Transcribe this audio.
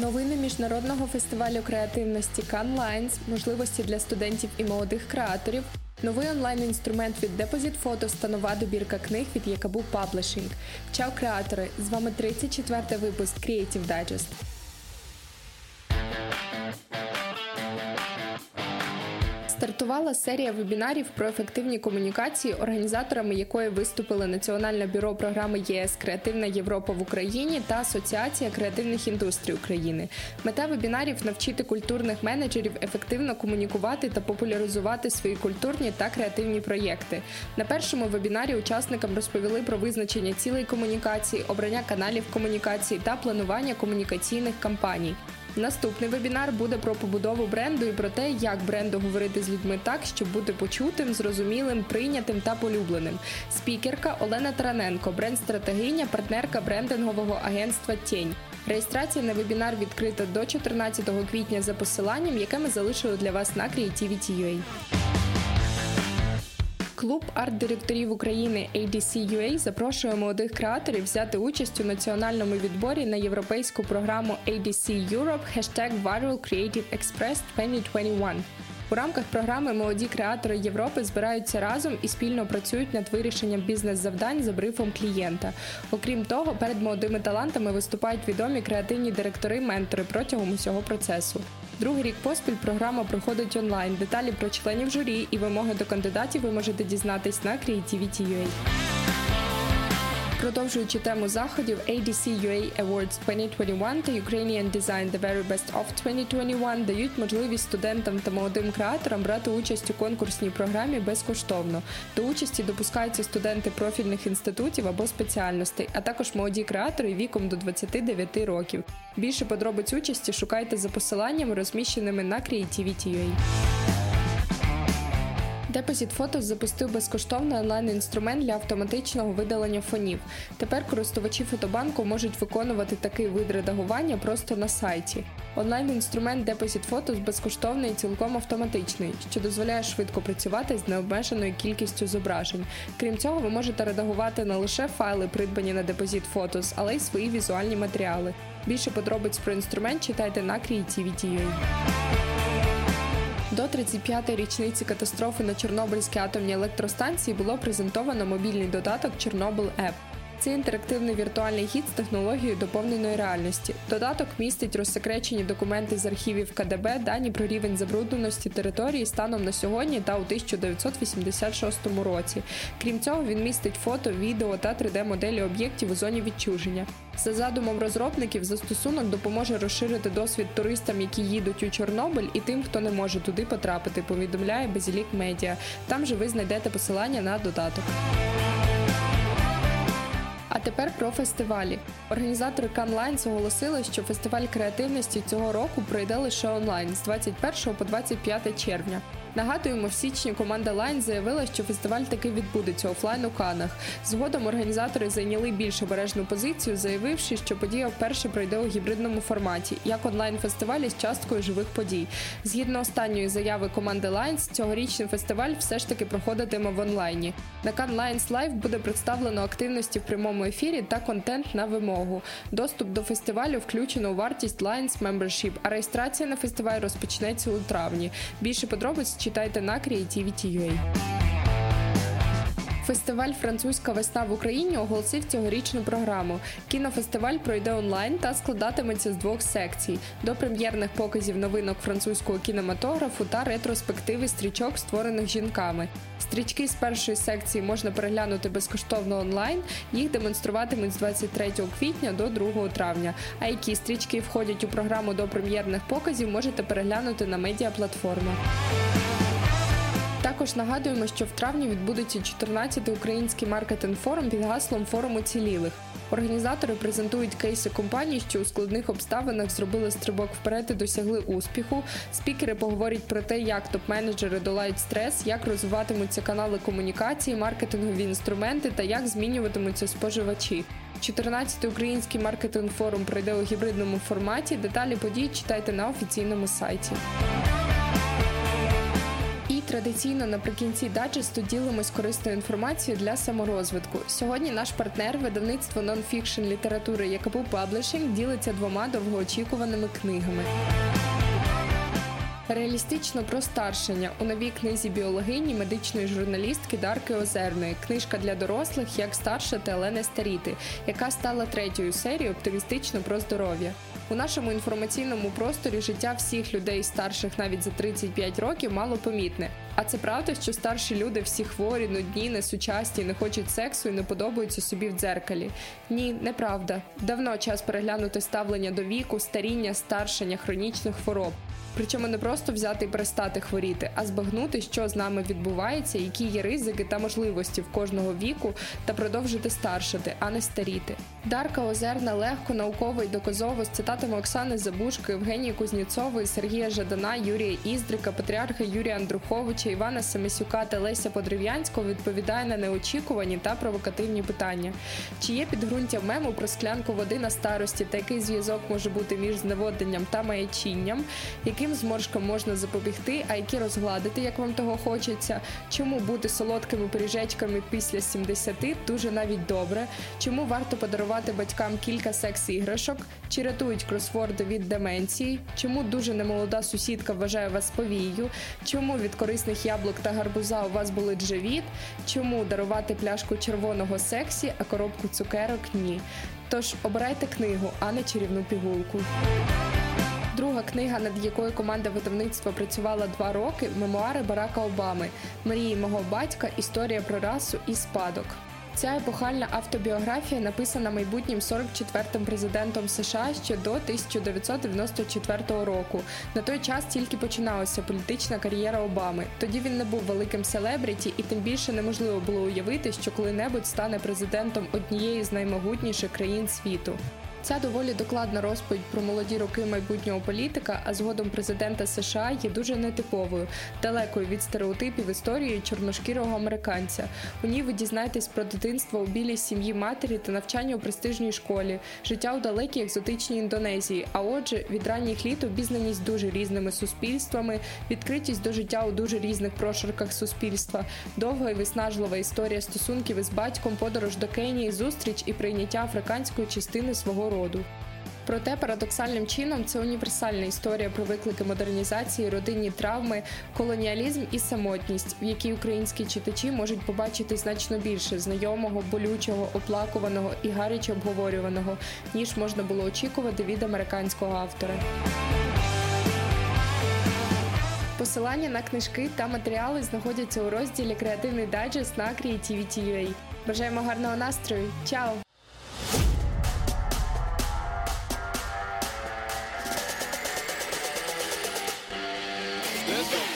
Новини міжнародного фестивалю креативності Cannes Lions, можливості для студентів і молодих креаторів, новий онлайн-інструмент від Depositphotos та нова добірка книг від Yakaboo Publishing. Чао, креатори! З вами 34-й випуск Creative Digest. Стартувала серія вебінарів про ефективні комунікації, організаторами якої виступили Національне бюро програми ЄС «Креативна Європа в Україні» та Асоціація креативних індустрій України. Мета вебінарів – навчити культурних менеджерів ефективно комунікувати та популяризувати свої культурні та креативні проєкти. На першому вебінарі учасникам розповіли про визначення цілей комунікації, обрання каналів комунікації та планування комунікаційних кампаній. Наступний вебінар буде про побудову бренду і про те, як бренду говорити з людьми так, щоб бути почутим, зрозумілим, прийнятим та полюбленим. Спікерка Олена Тараненко, бренд-стратегиня, партнерка брендингового агентства «Тінь». Реєстрація на вебінар відкрита до 14 квітня за посиланням, яке ми залишили для вас на Creativity.ua. Клуб арт-директорів України ADC UA запрошує молодих креаторів взяти участь у національному відборі на європейську програму ADC Europe Hashtag Viral Creative Express 2021. У рамках програми молоді креатори Європи збираються разом і спільно працюють над вирішенням бізнес-завдань за брифом клієнта. Окрім того, перед молодими талантами виступають відомі креативні директори-ментори протягом усього процесу. Другий рік поспіль програма проходить онлайн. Деталі про членів журі і вимоги до кандидатів ви можете дізнатись на Creativity.ua. Продовжуючи тему заходів, ADC UA Awards 2021 та Ukrainian Design The Very Best of 2021 дають можливість студентам та молодим креаторам брати участь у конкурсній програмі безкоштовно. До участі допускаються студенти профільних інститутів або спеціальностей, а також молоді креатори віком до 29 років. Більше подробиць участі шукайте за посиланнями, розміщеними на Creativity.ua. Depositphotos запустив безкоштовний онлайн-інструмент для автоматичного видалення фонів. Тепер користувачі фотобанку можуть виконувати такий вид редагування просто на сайті. Онлайн-інструмент Depositphotos безкоштовний і цілком автоматичний, що дозволяє швидко працювати з необмеженою кількістю зображень. Крім цього, ви можете редагувати не лише файли, придбані на Depositphotos, але й свої візуальні матеріали. Більше подробиць про інструмент читайте на Creativity.ua. До 35-ї річниці катастрофи на Чорнобильській атомній електростанції було презентовано мобільний додаток Chernobyl App. Це інтерактивний віртуальний гід з технологією доповненої реальності. Додаток містить розсекречені документи з архівів КДБ, дані про рівень забрудненості території станом на сьогодні та у 1986 році. Крім цього, він містить фото, відео та 3D-моделі об'єктів у зоні відчуження. За задумом розробників, застосунок допоможе розширити досвід туристам, які їдуть у Чорнобиль, і тим, хто не може туди потрапити, повідомляє Basilic Media. Там же ви знайдете посилання на додаток. А тепер про фестивалі. Організатори Cannes Lions оголосили, що фестиваль креативності цього року пройде лише онлайн з 21 по 25 червня. Нагадуємо, в січні команда Lions заявила, що фестиваль таки відбудеться офлайн у Каннах. Згодом організатори зайняли більш обережну позицію, заявивши, що подія вперше пройде у гібридному форматі, як онлайн-фестивалі з часткою живих подій. Згідно останньої заяви команди Lions, цьогорічний фестиваль все ж таки проходитиме в онлайні. На Cannes Lions Live буде представлено активності в прямому ефірі та контент на вимогу. Доступ до фестивалю включено у вартість Lions Membership, а реєстрація на фестиваль розпочнеться у травні. Більше подробиць читайте на Creativity.ua. Фестиваль «Французька весна» в Україні оголосив цьогорічну програму. Кінофестиваль пройде онлайн та складатиметься з двох секцій – до прем'єрних показів новинок французького кінематографу та ретроспективи стрічок, створених жінками. Стрічки з першої секції можна переглянути безкоштовно онлайн, їх демонструватимуть з 23 квітня до 2 травня. А які стрічки входять у програму до прем'єрних показів, можете переглянути на медіаплатформах. Також нагадуємо, що в травні відбудеться 14-й український маркетинг-форум під гаслом «Форум уцілілих». Організатори презентують кейси компаній, що у складних обставинах зробили стрибок вперед і досягли успіху. Спікери поговорять про те, як топ-менеджери долають стрес, як розвиватимуться канали комунікації, маркетингові інструменти та як змінюватимуться споживачі. 14-й український маркетинг-форум пройде у гібридному форматі. Деталі подій читайте на офіційному сайті. Традиційно наприкінці дайджесту ділимось корисною інформацією для саморозвитку. Сьогодні наш партнер, видавництво «Нонфікшн літератури» Якабу Паблишинг, ділиться 2 довгоочікуваними книгами. Реалістично про старшення у новій книзі біологині, медичної журналістки Дарки Озерної. Книжка для дорослих «Як старшати, але не старіти», яка стала 3-ю серією «Оптимістично про здоров'я». У нашому інформаційному просторі життя всіх людей старших навіть за 35 років мало помітне. А це правда, що старші люди всі хворі, нудні, несучасні, не хочуть сексу і не подобаються собі в дзеркалі? Ні, неправда. Давно час переглянути ставлення до віку, старіння, старшення, хронічних хвороб. Причому не просто взяти і перестати хворіти, а збагнути, що з нами відбувається, які є ризики та можливості в кожного віку, та продовжити старшати, а не старіти. Дарка Озерна легко, науково і доказово з цитатами Оксани Забужко, Овгенії Кузніцової, Сергія Жадана, Юрія Іздрика, Патріарха Юрія Андруховича, Івана Самисюка та Леся Подрив'янського відповідає на неочікувані та провокативні питання. Чи є підґрунтя мему про склянку води на старості та який зв'язок може бути між зневодненням та маячінням? Яким зморшкам можна запобігти, а які розгладити, як вам того хочеться? Чому бути солодкими пиріжечками після 70 дуже навіть добре? Чому варто подарувати батькам кілька секс-іграшок? Чи рятують кросворди від деменції? Чому дуже немолода сусідка вважає вас повією? Чому від корисних яблук та гарбуза у вас болить живіт? Чому дарувати пляшку червоного сексі, а коробку цукерок – ні? Тож обирайте книгу, а не чарівну пігулку. Друга книга, над якою команда видавництва працювала 2 роки – мемуари Барака Обами, «Мрії мого батька. Історія про расу і спадок». Ця епохальна автобіографія написана майбутнім 44-м президентом США ще до 1994 року. На той час тільки починалася політична кар'єра Обами. Тоді він не був великим селебріті, і тим більше неможливо було уявити, що коли-небудь стане президентом однієї з наймогутніших країн світу. Ця доволі докладна розповідь про молоді роки майбутнього політика, а згодом президента США, є дуже нетиповою, далекою від стереотипів історії чорношкірого американця. У ній ви дізнаєтесь про дитинство у білій сім'ї матері та навчання у престижній школі, життя у далекій екзотичній Індонезії, а отже, від ранніх літ обізнаність дуже різними суспільствами, відкритість до життя у дуже різних прошарках суспільства, довга і виснажлива історія стосунків із батьком, подорож до Кенії, зустріч і прийняття африканської частини свого роду. Проте парадоксальним чином це універсальна історія про виклики модернізації, родинні травми, колоніалізм і самотність, в якій українські читачі можуть побачити значно більше знайомого, болючого, оплакуваного і гаряче обговорюваного, ніж можна було очікувати від американського автора. Посилання на книжки та матеріали знаходяться у розділі «Креативний дайджест» на Creativity.ua. Бажаємо гарного настрою! Чао! Let's go.